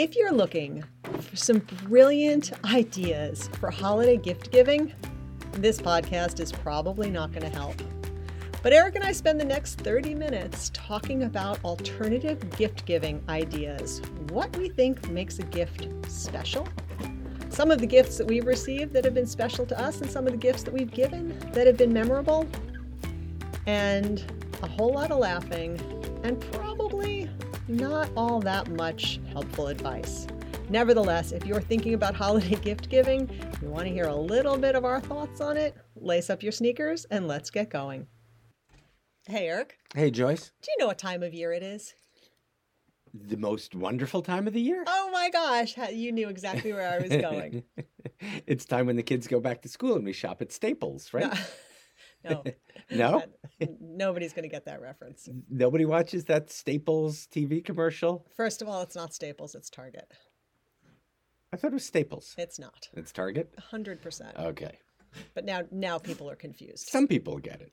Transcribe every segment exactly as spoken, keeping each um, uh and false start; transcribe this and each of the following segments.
If you're looking for some brilliant ideas for holiday gift giving, this podcast is probably not going to help. But Eric and I spend the next thirty minutes talking about alternative gift giving ideas, what we think makes a gift special, some of the gifts that we've received that have been special to us, and some of the gifts that we've given that have been memorable, and a whole lot of laughing, and probably not all that much helpful advice. Nevertheless, if you're thinking about holiday gift giving, you want to hear a little bit of our thoughts on it, lace up your sneakers and let's get going. Hey, Eric. Hey, Joyce. Do you know what time of year it is? The most wonderful time of the year? Oh my gosh, you knew exactly where I was going. It's time when the kids go back to school and we shop at Staples, right? No. No? That, nobody's going to get that reference. Nobody watches that Staples T V commercial? First of all, it's not Staples, it's Target. I thought it was Staples. It's not. It's Target? one hundred percent. Okay. But now now people are confused. Some people get it.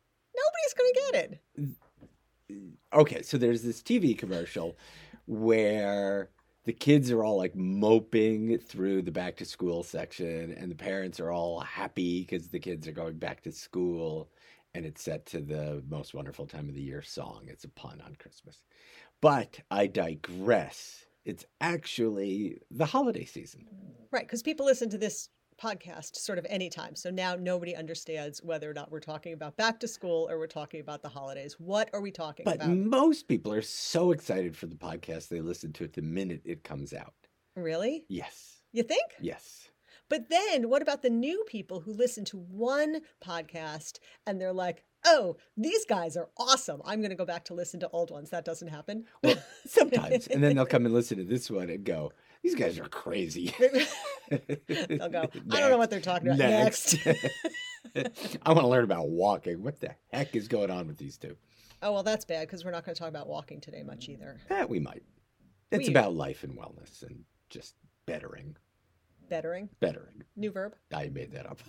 Nobody's going to get it. Okay, so there's this T V commercial where the kids are all like moping through the back to school section and the parents are all happy because the kids are going back to school, and it's set to the Most Wonderful Time of the Year song. It's a pun on Christmas. But I digress. It's actually the holiday season. Right, because people listen to this podcast sort of anytime. So now nobody understands whether or not we're talking about back to school or we're talking about the holidays. What are we talking but about? But most people are so excited for the podcast, they listen to it the minute it comes out. Really? Yes. You think? Yes. But then what about the new people who listen to one podcast and they're like, oh, these guys are awesome. I'm going to go back to listen to old ones. That doesn't happen. Well, sometimes. And then they'll come and listen to this one and go, these guys are crazy. They'll go, next, I don't know what they're talking about. Next. next. I want to learn about walking. What the heck is going on with these two? Oh, well, that's bad because we're not going to talk about walking today much either. Eh, we might. It's we about do. life and wellness and just bettering. Bettering? Bettering. New verb? I made that up.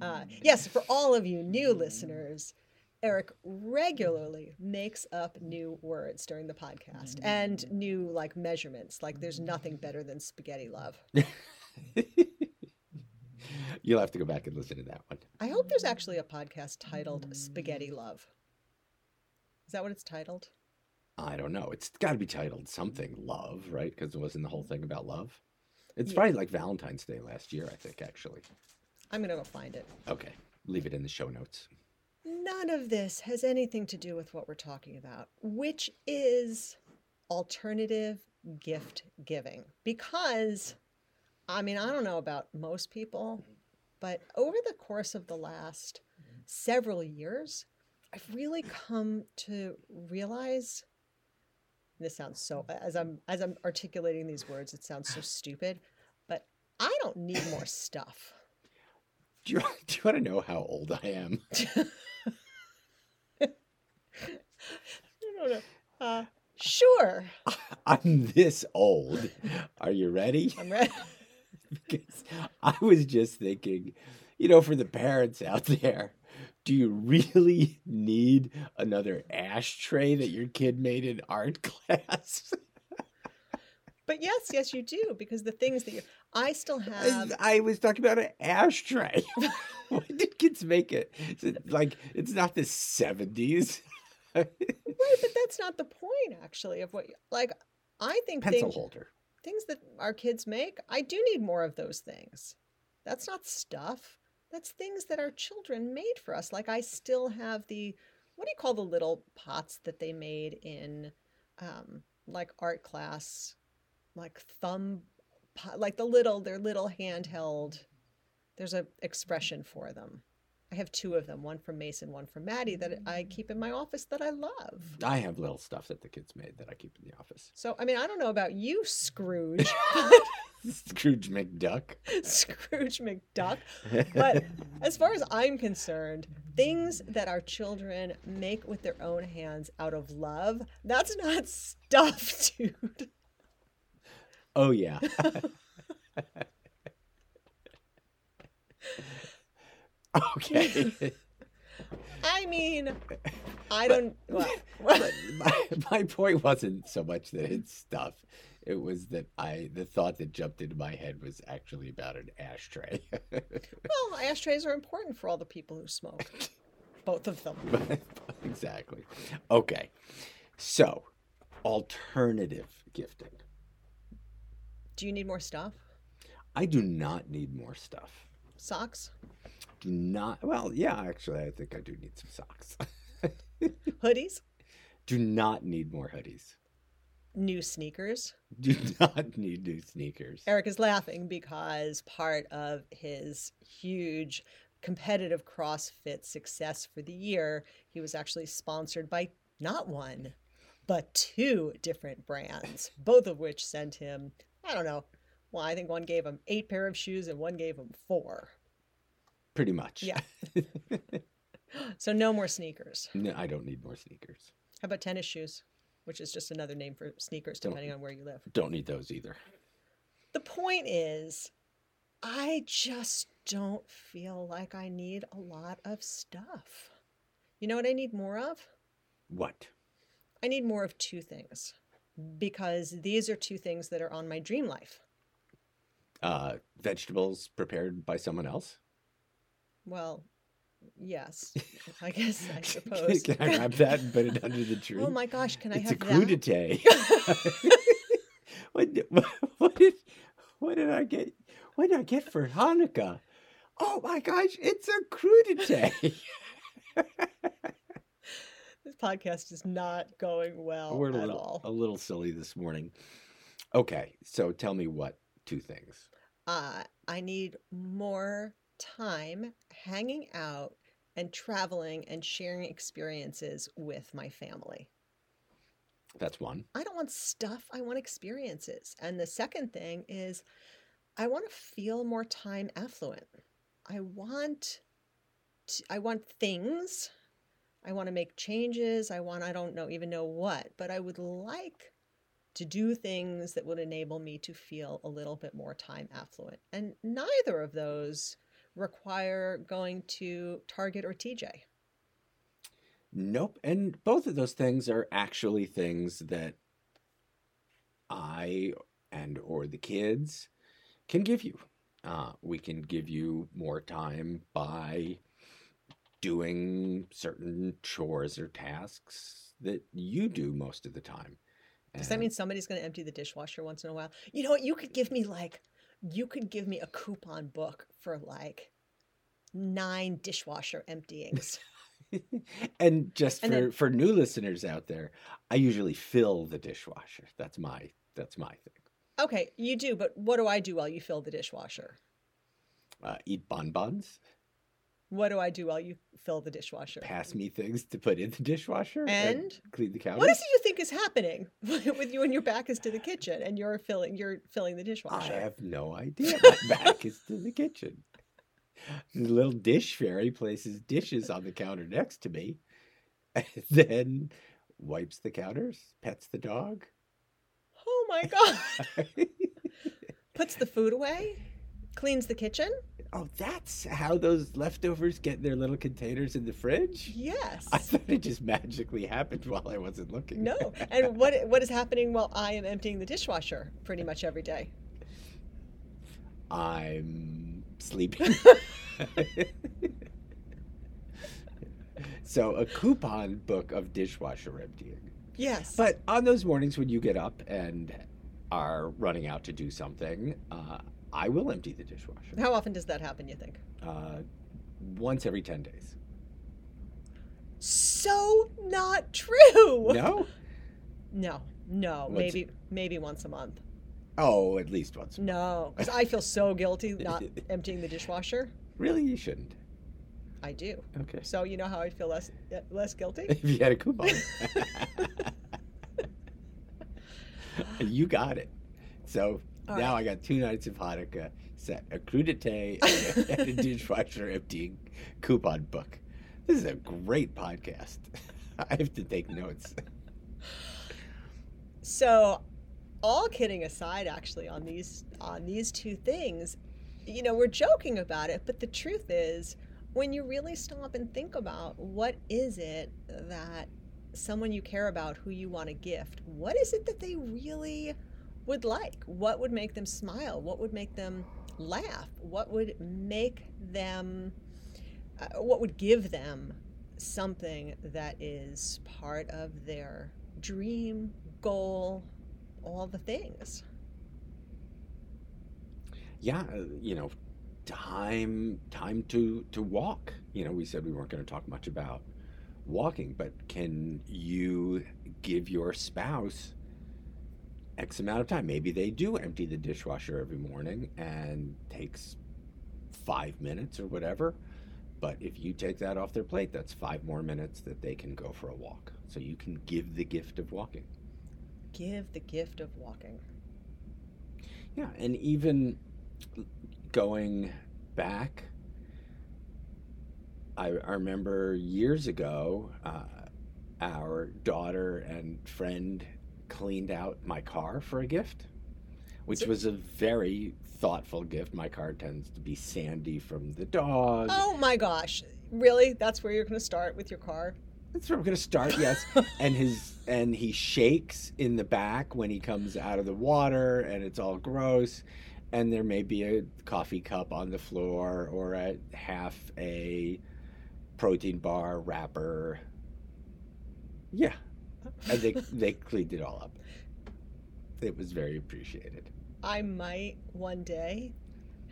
uh, yes, for all of you new listeners, Eric regularly makes up new words during the podcast and new like measurements. Like there's nothing better than spaghetti love. You'll have to go back and listen to that one. I hope there's actually a podcast titled Spaghetti Love. Is that what it's titled? I don't know. It's got to be titled something love, right? Because it wasn't the whole thing about love. It's yeah. probably like Valentine's Day last year, I think, actually. I'm going to go find it. Okay. Leave it in the show notes. None of this has anything to do with what we're talking about, which is alternative gift giving. Because, I mean, I don't know about most people, but over the course of the last several years, I've really come to realize... This sounds so, as I'm as I'm articulating these words, it sounds so stupid, but I don't need more stuff. Do you, do you want to know how old I am? I don't know. Uh, sure. I'm this old. Are you ready? I'm ready. Because I was just thinking, you know, for the parents out there, do you really need another ashtray that your kid made in art class? But yes, yes, you do, because the things that you, I still have. I, I was talking about an ashtray. When did kids make it? Is it like, it's not the seventies. Right, but that's not the point, actually, of what, you, like, I think Pencil things, holder. Things that our kids make, I do need more of those things. That's not stuff. That's things that our children made for us. Like I still have the, what do you call the little pots that they made in um, like art class, like thumb, pot, like the little, they're little handheld. There's an expression for them. I have two of them, one from Mason, one from Maddie that I keep in my office that I love. I have little stuff that the kids made that I keep in the office. So, I mean, I don't know about you, Scrooge. Scrooge McDuck. Scrooge McDuck. But as far as I'm concerned, things that our children make with their own hands out of love, that's not stuff, dude. Oh, yeah. Okay. I mean, I don't... But, well, but my, my point wasn't so much that it's stuff. It was that I, the thought that jumped into my head was actually about an ashtray. Well, ashtrays are important for all the people who smoke. Both of them. Exactly. Okay. So, alternative gifting. Do you need more stuff? I do not need more stuff. Socks? Do not. Well, yeah, actually, I think I do need some socks. Hoodies? Do not need more hoodies. New sneakers. Do not need new sneakers. Eric is laughing because part of his huge competitive CrossFit success for the year, he was actually sponsored by not one, but two different brands, both of which sent him, I don't know, well, I think one gave him eight pair of shoes and one gave him four. Pretty much. Yeah. So no more sneakers. No, I don't need more sneakers. How about tennis shoes? Which is just another name for sneakers, depending don't, on where you live. Don't need those either. The point is, I just don't feel like I need a lot of stuff. You know what I need more of? What? I need more of two things, because these are two things that are on my dream life. Uh, vegetables prepared by someone else? Well... Yes, I guess, I suppose. Can I wrap that and put it under the tree? Oh my gosh, can I it's have that? It's a crudité. what, what, what, did, what did I get? What did I get for Hanukkah? Oh my gosh, it's a crudité. This podcast is not going well We're at a little, all. a little silly this morning. Okay, so tell me what two things. Uh, I need more time hanging out and traveling and sharing experiences with my family. That's one. I don't want stuff. I want experiences. And the second thing is I want to feel more time affluent. I want, to, I want things. I want to make changes. I want, I don't know, even know what, but I would like to do things that would enable me to feel a little bit more time affluent. And neither of those require going to Target or T J. Nope. And both of those things are actually things that I and or the kids can give you. Uh, we can give you more time by doing certain chores or tasks that you do most of the time. And does that mean somebody's going to empty the dishwasher once in a while? You know what? You could give me like You could give me a coupon book for like nine dishwasher emptyings. And just and for, then, for new listeners out there, I usually fill the dishwasher. That's my that's my thing. Okay, you do, but what do I do while you fill the dishwasher? Uh, eat bonbons. What do I do while you fill the dishwasher? Pass me things to put in the dishwasher and, and clean the counters. What is it you think is happening with you when your back is to the kitchen and you're filling you're filling the dishwasher? I have no idea. My back is to the kitchen. The little dish fairy places dishes on the counter next to me and then wipes the counters, pets the dog. Oh my God. Puts the food away, cleans the kitchen. Oh, that's how those leftovers get in their little containers in the fridge? Yes. I thought it just magically happened while I wasn't looking. No. And what what is happening while I am emptying the dishwasher pretty much every day? I'm sleeping. So a coupon book of dishwasher emptying. Yes. But on those mornings when you get up and are running out to do something, uh, I will empty the dishwasher. How often does that happen, you think? Uh, once every ten days. So not true. No? No. No. Once maybe a... maybe once a month. Oh, at least once a month. No, because I feel so guilty not emptying the dishwasher. Really? You shouldn't. I do. Okay. So you know how I'd feel less, less guilty? If you had a coupon. You got it. So... All now right. I got two nights of Hanukkah set, a crudité and a, and a dishwasher emptying coupon book. This is a great podcast. I have to take notes. So, all kidding aside, actually, on these on these two things, you know, we're joking about it, but the truth is, when you really stop and think about what is it that someone you care about, who you want to gift, what is it that they really would like, what would make them smile, what would make them laugh, what would make them, uh, what would give them something that is part of their dream, goal, all the things. Yeah, you know, time time to to walk. You know, we said we weren't going to talk much about walking, but can you give your spouse X amount of time? Maybe they do empty the dishwasher every morning and takes five minutes or whatever, but if you take that off their plate, that's five more minutes that they can go for a walk. So you can give the gift of walking. Give the gift of walking. Yeah, and even going back, I, I remember years ago, uh, our daughter and friend cleaned out my car for a gift, which was a very thoughtful gift. My car tends to be sandy from the dog. Oh my gosh. Really? That's where you're going to start with your car? That's where I'm going to start, yes. and his and he shakes in the back when he comes out of the water, and it's all gross. And there may be a coffee cup on the floor or a half a protein bar wrapper. Yeah. And they they cleaned it all up. It was very appreciated. I might one day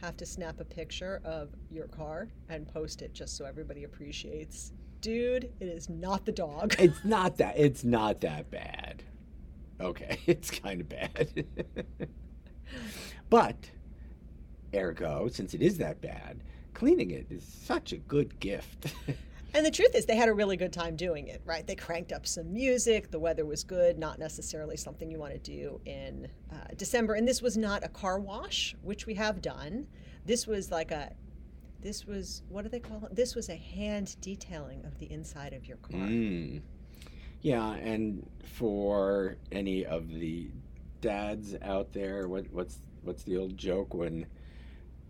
have to snap a picture of your car and post it just so everybody appreciates. Dude, it is not the dog. It's not that. It's not that bad. Okay, it's kind of bad. But, ergo, since it is that bad, cleaning it is such a good gift. And the truth is, they had a really good time doing it, right? They cranked up some music. The weather was good, not necessarily something you want to do in uh, December. And this was not a car wash, which we have done. This was like a, this was, what do they call it? This was a hand detailing of the inside of your car. Mm. Yeah, and for any of the dads out there, what, what's what's the old joke? When,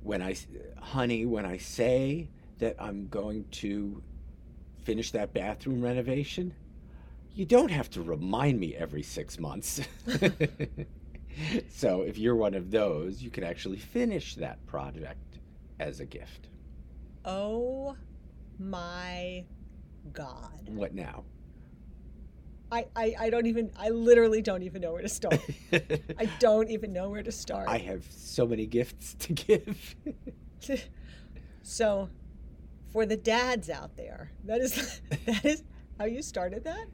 when I, honey, when I say that I'm going to finish that bathroom renovation, you don't have to remind me every six months. So if you're one of those, you can actually finish that project as a gift. Oh my God. What now? I, I, I don't even, I literally don't even know where to start. I don't even know where to start. I have so many gifts to give. So for the dads out there, that is that is how you started that?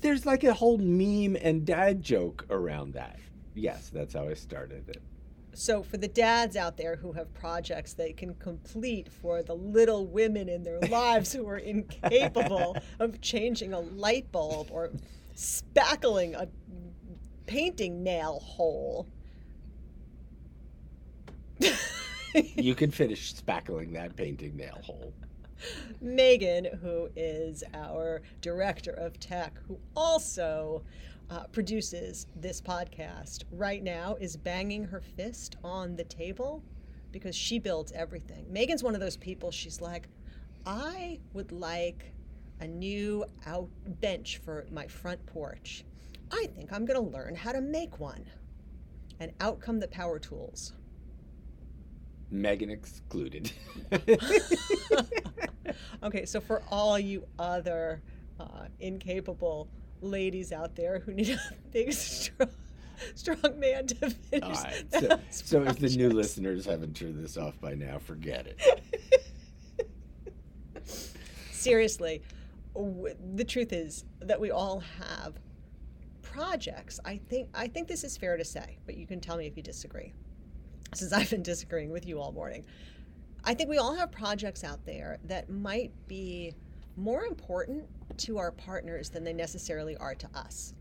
There's like a whole meme and dad joke around that. Yes, that's how I started it. So for the dads out there who have projects they can complete for the little women in their lives who are incapable of changing a light bulb or spackling a painting nail hole. You can finish spackling that painting nail hole. Megan, who is our director of tech, who also uh, produces this podcast, right now is banging her fist on the table because she builds everything. Megan's one of those people, she's like, I would like a new out bench for my front porch. I think I'm going to learn how to make one. And out come the power tools. Megan excluded. Okay, so for all you other uh, incapable ladies out there who need a big, strong, strong man to finish. All right, so, so if the new listeners haven't turned this off by now, forget it. Seriously, w- the truth is that we all have projects. I think I think this is fair to say, but you can tell me if you disagree, since I've been disagreeing with you all morning. I think we all have projects out there that might be more important to our partners than they necessarily are to us,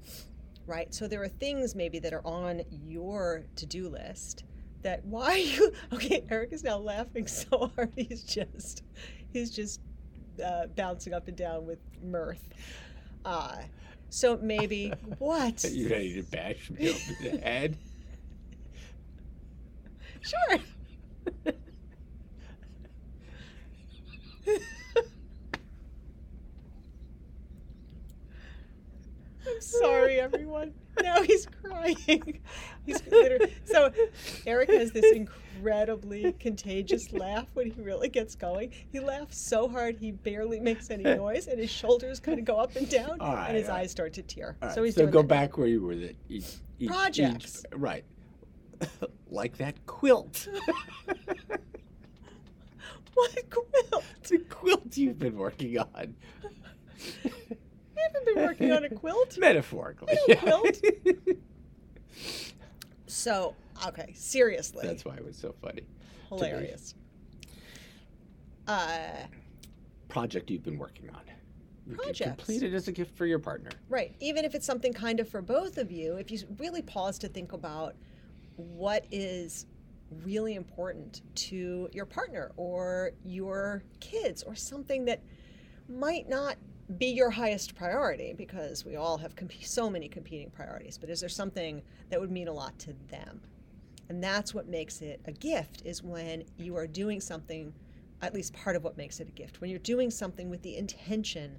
right? So there are things maybe that are on your to-do list that why you, okay, Eric is now laughing so hard. He's just, he's just uh, bouncing up and down with mirth. Uh, so maybe, what? You ready to bash me over the head? Sure. I'm sorry, everyone. Now he's crying. crying. He's literally, so Eric has this incredibly contagious laugh when he really gets going. He laughs so hard he barely makes any noise, and his shoulders kind of go up and down, right, and his right. eyes start to tear. Right. So he's so go that. back where you were. That each, each, projects, each, right? Like that quilt. What a quilt? It's a quilt you've been working on. I haven't been working on a quilt. Metaphorically. A quilt. So, okay, seriously. That's why it was so funny. Hilarious. Uh, project you've been working on. You projects. can complete it as a gift for your partner. Right. Even if it's something kind of for both of you, if you really pause to think about what is really important to your partner or your kids or something that might not be your highest priority, because we all have comp- so many competing priorities, but is there something that would mean a lot to them? And that's what makes it a gift, is when you are doing something, at least part of what makes it a gift, when you're doing something with the intention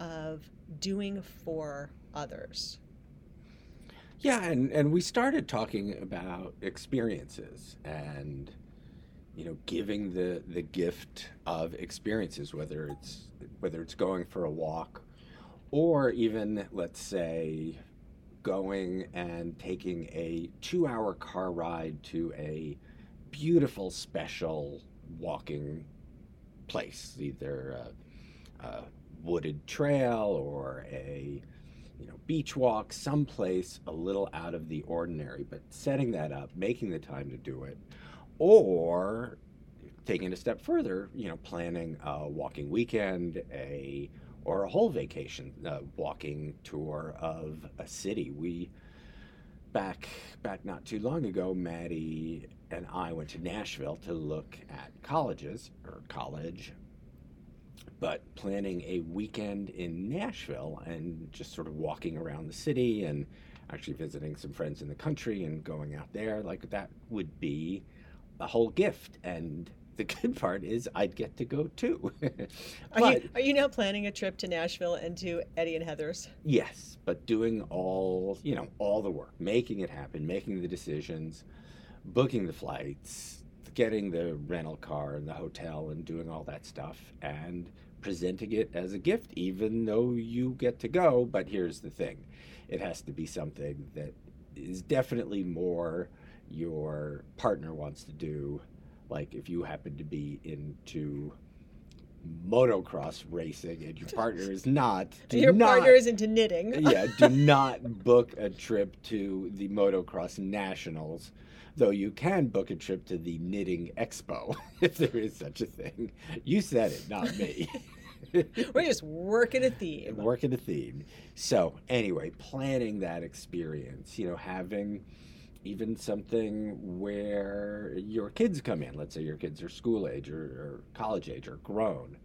of doing for others. Yeah, and, and we started talking about experiences and, you know, giving the, the gift of experiences, whether it's whether it's going for a walk or even, let's say, going and taking a two-hour car ride to a beautiful, special walking place, either a, a wooded trail or a, you know, beach walk, someplace a little out of the ordinary, but setting that up, making the time to do it. Or taking it a step further, you know, planning a walking weekend, a or a whole vacation, a walking tour of a city. We back back not too long ago, Maddie and I went to Nashville to look at colleges or college, but planning a weekend in Nashville and just sort of walking around the city and actually visiting some friends in the country and going out there, like that would be a whole gift. And the good part is I'd get to go too. But, are you, are you now planning a trip to Nashville and to Eddie and Heather's? Yes, but doing all, you know, all the work, making it happen, making the decisions, booking the flights, getting the rental car and the hotel and doing all that stuff and presenting it as a gift, even though you get to go. But here's the thing. It has to be something that is definitely more your partner wants to do. Like if you happen to be into motocross racing and your partner is not, do your not, partner is into knitting. Yeah, do not book a trip to the motocross nationals, though you can book a trip to the knitting expo if there is such a thing. You said it, not me. We're just working a theme. Working a theme. So anyway, planning that experience, you know, having even something where your kids come in. Let's say your kids are school age or, or college age or grown.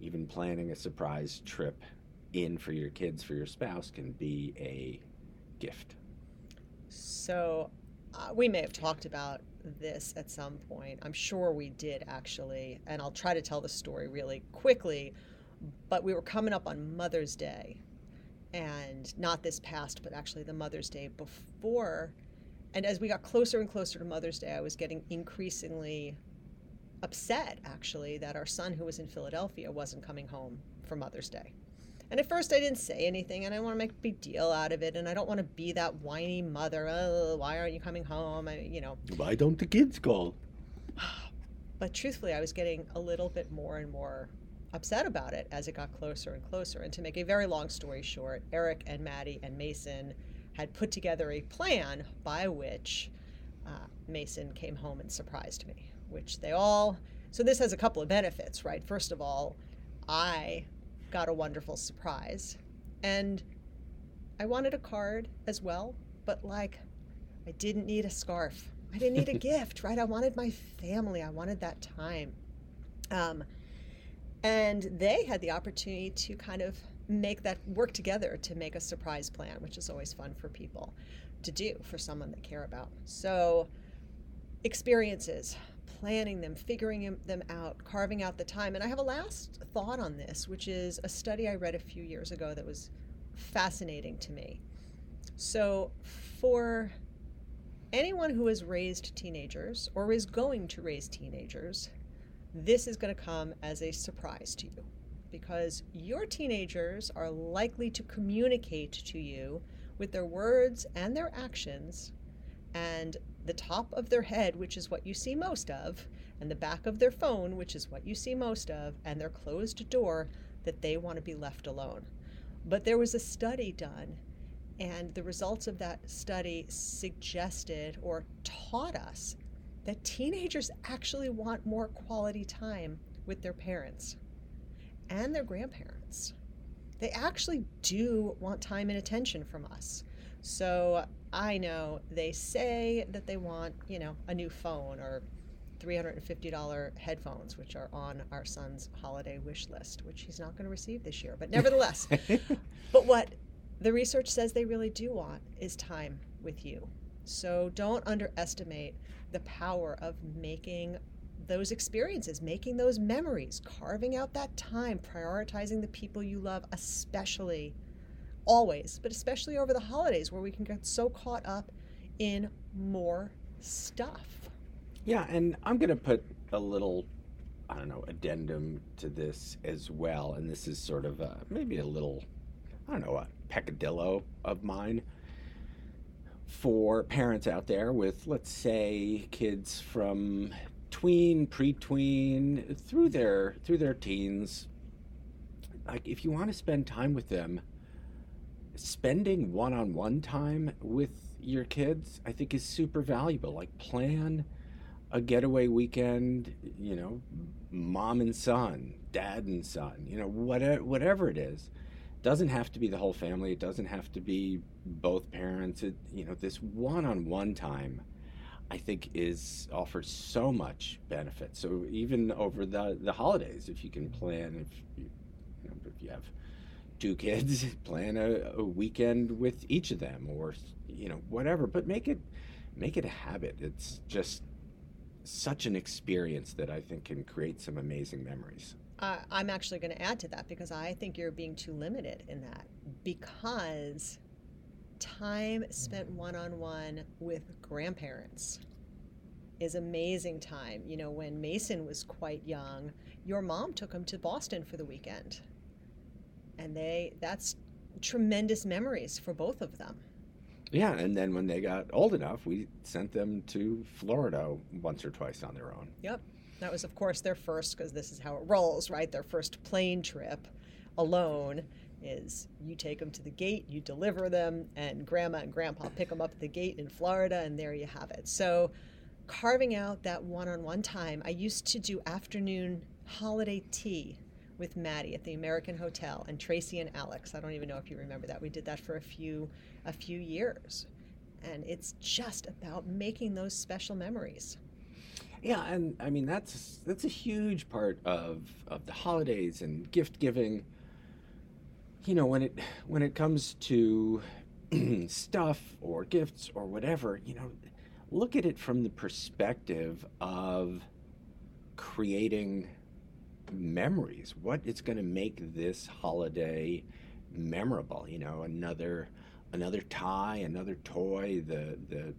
Even planning a surprise trip in for your kids, for your spouse, can be a gift. So uh, we may have talked about this at some point. I'm sure we did, actually. And I'll try to tell the story really quickly. But we were coming up on Mother's Day. And not this past, but actually the Mother's Day before. And as we got closer and closer to Mother's Day, I was getting increasingly upset, actually, that our son, who was in Philadelphia, wasn't coming home for Mother's Day. And at first I didn't say anything, and I didn't want to make a big deal out of it, and I don't want to be that whiny mother, oh, why aren't you coming home, I, you know. Why don't the kids go? But truthfully, I was getting a little bit more and more upset about it as it got closer and closer. And to make a very long story short, Eric and Maddie and Mason had put together a plan by which uh, Mason came home and surprised me, which they all, so this has a couple of benefits, right? First of all, I got a wonderful surprise, and I wanted a card as well, but like, I didn't need a scarf. I didn't need a gift, right? I wanted my family. I wanted that time. Um, and they had the opportunity to kind of make that work together to make a surprise plan, which is always fun for people to do for someone they care about. So experiences, planning them, figuring them out, carving out the time. And I have a last thought on this, which is a study I read a few years ago that was fascinating to me. So for anyone who has raised teenagers or is going to raise teenagers, this is going to come as a surprise to you, because your teenagers are likely to communicate to you with their words and their actions, and the top of their head, which is what you see most of, and the back of their phone, which is what you see most of, and their closed door, that they want to be left alone. But there was a study done, and the results of that study suggested or taught us that teenagers actually want more quality time with their parents and their grandparents. They actually do want time and attention from us. So I know they say that they want, you know, a new phone or three hundred fifty dollars headphones, which are on our son's holiday wish list, which he's not going to receive this year, but nevertheless. But what the research says they really do want is time with you. So don't underestimate the power of making those experiences, making those memories, carving out that time, prioritizing the people you love, especially always, but especially over the holidays, where we can get so caught up in more stuff. Yeah, and I'm going to put a little, I don't know, addendum to this as well. And this is sort of a, maybe a little, I don't know, a peccadillo of mine for parents out there with, let's say, kids from tween, pre-tween, through their through their teens. Like, if you want to spend time with them, spending one-on-one time with your kids, I think, is super valuable. Like, plan a getaway weekend, you know, mom and son, dad and son, you know, whatever, whatever it is. It doesn't have to be the whole family. It doesn't have to be both parents. It, you know, this one-on-one time, I think, is offers so much benefit. So even over the, the holidays, if you can plan, if you, you know, if you have two kids, plan a, a weekend with each of them, or, you know, whatever, but make it, make it a habit. It's just such an experience that I think can create some amazing memories. Uh, I'm actually going to add to that, because I think you're being too limited in that, because time spent one-on-one with grandparents is amazing time. You know, when Mason was quite young, your mom took him to Boston for the weekend, and they that's tremendous memories for both of them. Yeah, and then when they got old enough, we sent them to Florida once or twice on their own. Yep. That was, of course, their first, because this is how it rolls, right? Their first plane trip alone is you take them to the gate, you deliver them, and grandma and grandpa pick them up at the gate in Florida, and there you have it. So carving out that one-on-one time, I used to do afternoon holiday tea with Maddie at the American Hotel, and Tracy and Alex. I don't even know if you remember that. We did that for a few a few years. And it's just about making those special memories. Yeah, and I mean, that's that's a huge part of of the holidays and gift giving. You know, when it when it comes to stuff or gifts or whatever, you know, look at it from the perspective of creating memories. What is going to make this holiday memorable? You know, another another tie, another toy. The the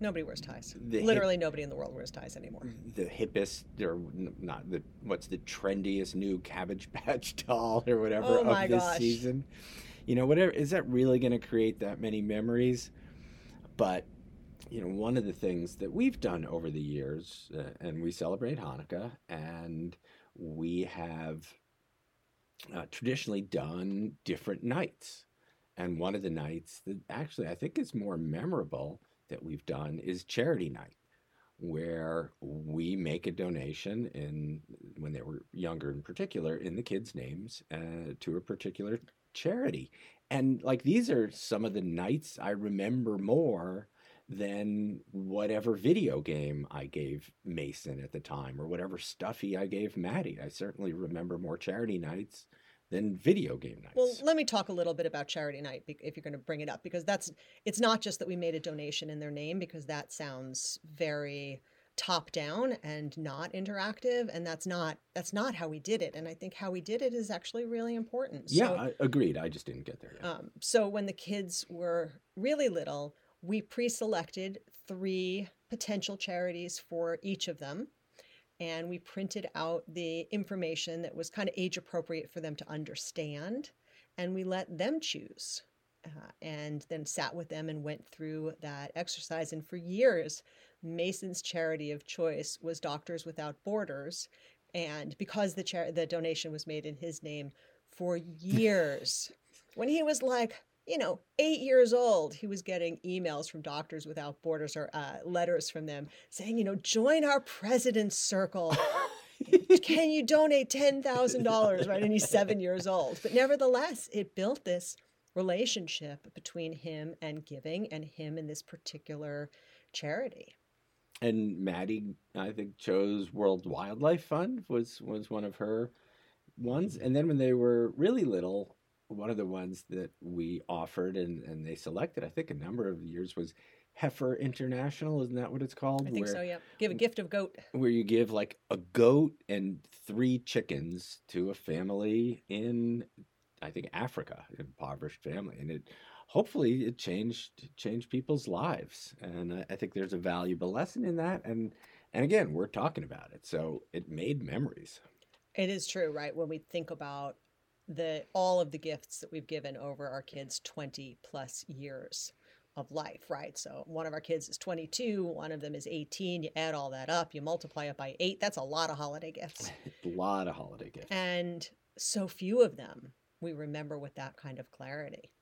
nobody wears ties. Literally hip, nobody in the world wears ties anymore. The hippest, or not the what's the trendiest new Cabbage Patch doll or whatever oh of this gosh. season. You know, whatever, is that really going to create that many memories? But you know, one of the things that we've done over the years, uh, and we celebrate Hanukkah, and we have uh, traditionally done different nights. And one of the nights that actually I think is more memorable that we've done is charity night, where we make a donation in, when they were younger in particular, in the kids' names uh, to a particular charity. And like, these are some of the nights I remember more than whatever video game I gave Mason at the time, or whatever stuffy I gave Maddie. I certainly remember more charity nights than video game nights. Well, let me talk a little bit about charity night, if you're going to bring it up, because that's it's not just that we made a donation in their name, because that sounds very top down and not interactive. And that's not, that's not how we did it. And I think how we did it is actually really important. Yeah, so, I agreed. I just didn't get there yet. Um, so when the kids were really little, we pre-selected three potential charities for each of them. And we printed out the information that was kind of age appropriate for them to understand. And we let them choose. Uh, and then sat with them and went through that exercise. And for years, Mason's charity of choice was Doctors Without Borders. And because the char- the donation was made in his name, for years, when he was like, you know, eight years old, he was getting emails from Doctors Without Borders or uh, letters from them saying, you know, join our president's circle. Can you donate ten thousand dollars, right? And he's seven years old. But nevertheless, it built this relationship between him and giving and him in this particular charity. And Maddie, I think, chose World Wildlife Fund was, was one of her ones. And then when they were really little, one of the ones that we offered and, and they selected, I think a number of years, was Heifer International. Isn't that what it's called? I think where, so, yeah. Give a gift of goat. Where you give like a goat and three chickens to a family in, I think, Africa, an impoverished family. And it hopefully it changed changed people's lives. And I, I think there's a valuable lesson in that. And and again, we're talking about it. So it made memories. It is true, right? When we think about the all of the gifts that we've given over our kids' twenty plus years of life, right? So one of our kids is twenty-two, one of them is eighteen. You add all that up, you multiply it by eight. That's a lot of holiday gifts. A lot of holiday gifts. And so few of them we remember with that kind of clarity.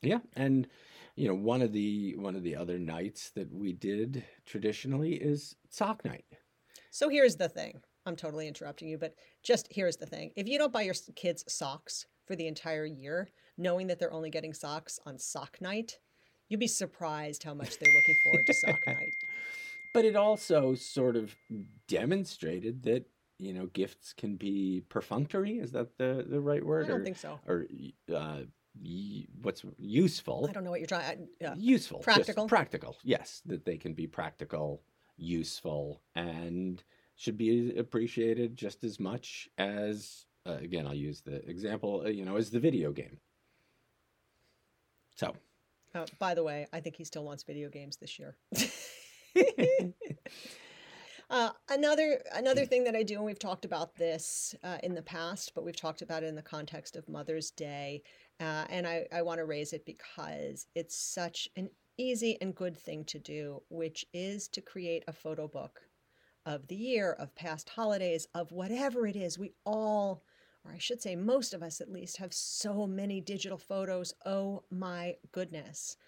Yeah. And, you know, one of the one of the other nights that we did traditionally is sock night. So here's the thing. I'm totally interrupting you, but just here's the thing. If you don't buy your kids socks for the entire year, knowing that they're only getting socks on sock night, you'd be surprised how much they're looking forward to sock night. But it also sort of demonstrated that, you know, gifts can be perfunctory. Is that the, the right word? I don't or, think so. Or uh, y- what's useful. I don't know what you're trying. Uh, useful. Practical. Practical. Yes. That they can be practical, useful, and should be appreciated just as much as, uh, again, I'll use the example, uh, you know, as the video game. So. Oh, by the way, I think he still wants video games this year. uh, another another thing that I do, and we've talked about this uh, in the past, but we've talked about it in the context of Mother's Day, uh, and I, I want to raise it because it's such an easy and good thing to do, which is to create a photo book of the year, of past holidays, of whatever it is. We all, or I should say most of us at least, have so many digital photos. Oh my goodness.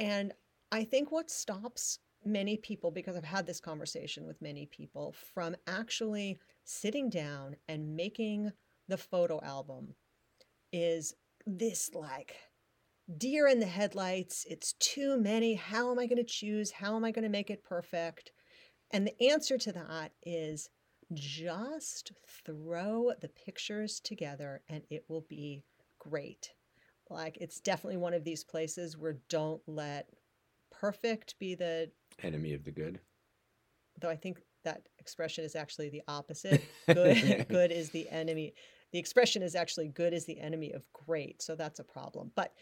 And I think what stops many people, because I've had this conversation with many people, from actually sitting down and making the photo album is this like deer in the headlights. It's too many. How am I going to choose? How am I going to make it perfect? And the answer to that is just throw the pictures together and it will be great. Like, it's definitely one of these places where don't let perfect be the enemy of the good. Though I think that expression is actually the opposite. Good, good is the enemy. The expression is actually good is the enemy of great. So that's a problem. But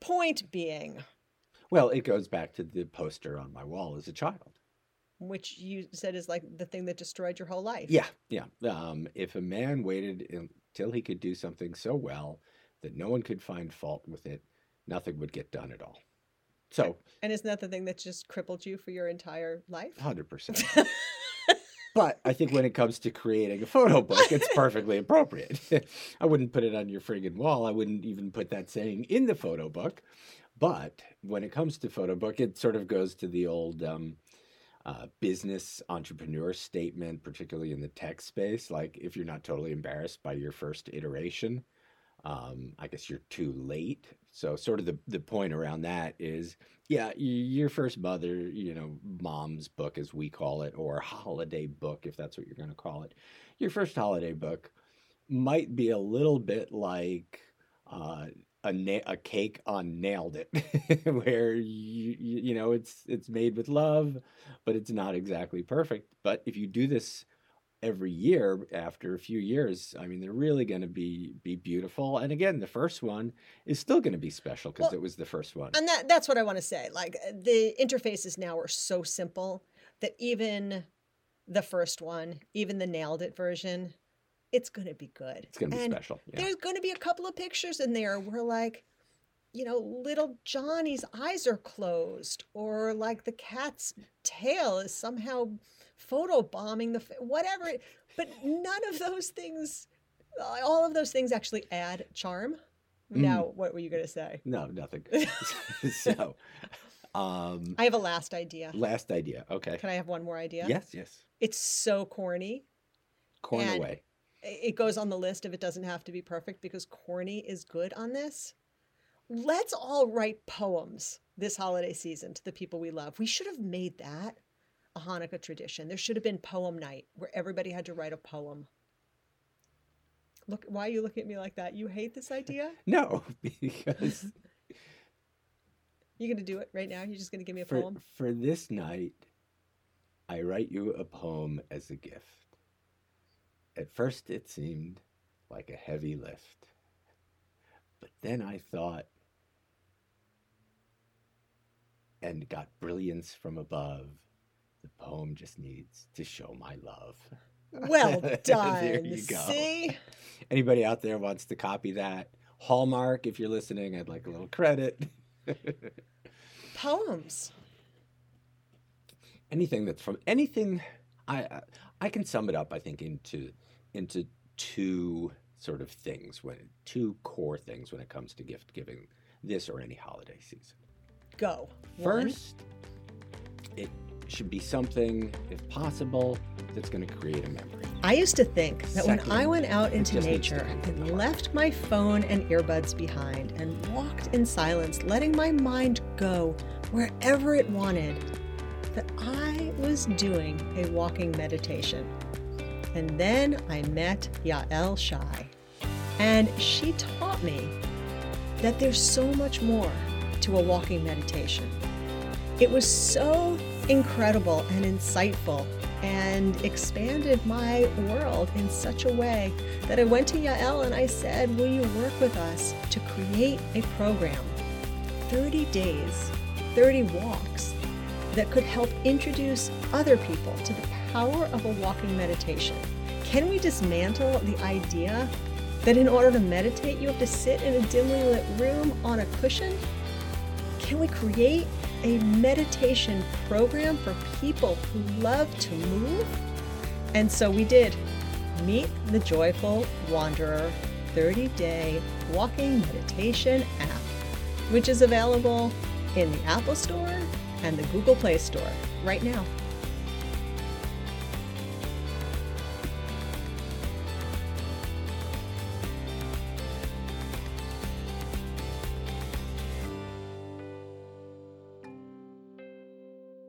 point being. Well, it goes back to the poster on my wall as a child. Which you said is like the thing that destroyed your whole life. Yeah, yeah. Um, if a man waited until he could do something so well that no one could find fault with it, nothing would get done at all. So, and isn't that the thing that just crippled you for your entire life? one hundred percent. But I think when it comes to creating a photo book, it's perfectly appropriate. I wouldn't put it on your friggin' wall. I wouldn't even put that saying in the photo book. But when it comes to photo book, it sort of goes to the old... Um, Uh, business entrepreneur statement, particularly in the tech space. Like, if you're not totally embarrassed by your first iteration, um, I guess you're too late. So sort of the, the point around that is, yeah, your first mother, you know, mom's book, as we call it, or holiday book, if that's what you're going to call it. Your first holiday book might be a little bit like... Uh, a na- a cake on Nailed It, where you, you you know it's it's made with love, but it's not exactly perfect. But if you do this every year, after a few years, I mean, they're really going to be be beautiful. And again, the first one is still going to be special because well, it was the first one. And that that's what I want to say. Like, the interfaces now are so simple that even the first one, even the Nailed It version, it's going to be good. It's going to be and special. Yeah. There's going to be a couple of pictures in there where, like, you know, little Johnny's eyes are closed, or like the cat's tail is somehow photobombing the whatever. But none of those things, all of those things actually add charm. Mm. Now, what were you going to say? No, nothing. So, um, I have a last idea. Last idea. Okay. Can I have one more idea? Yes, yes. It's so corny. Corn away. It goes on the list if it doesn't have to be perfect, because corny is good on this. Let's all write poems this holiday season to the people we love. We should have made that a Hanukkah tradition. There should have been poem night where everybody had to write a poem. Look, why are you looking at me like that? You hate this idea? No, because... You're going to do it right now? You're just going to give me a for, poem? For this night, I write you a poem as a gift. At first it seemed like a heavy lift, but then I thought and got brilliance from above. The poem just needs to show my love. Well done. There you go. See? Anybody out there wants to copy that? Hallmark, if you're listening, I'd like a little credit. Poems. Anything that's from anything. I I can sum it up, I think, into into two sort of things, when two core things when it comes to gift giving, this or any holiday season. Go. First, One. It should be something, if possible, that's going to create a memory. I used to think that Second, when I went out into nature and left my phone and earbuds behind and walked in silence, letting my mind go wherever it wanted, that I was doing a walking meditation. And then I met Yael Shai, and she taught me that there's so much more to a walking meditation. It was so incredible and insightful and expanded my world in such a way that I went to Yael and I said, will you work with us to create a program, thirty days, thirty walks, that could help introduce other people to the power of a walking meditation? Can we dismantle the idea that in order to meditate, you have to sit in a dimly lit room on a cushion? Can we create a meditation program for people who love to move? And so we did. Meet the Joyful Wanderer thirty-day walking meditation app, which is available in the Apple Store and the Google Play Store right now.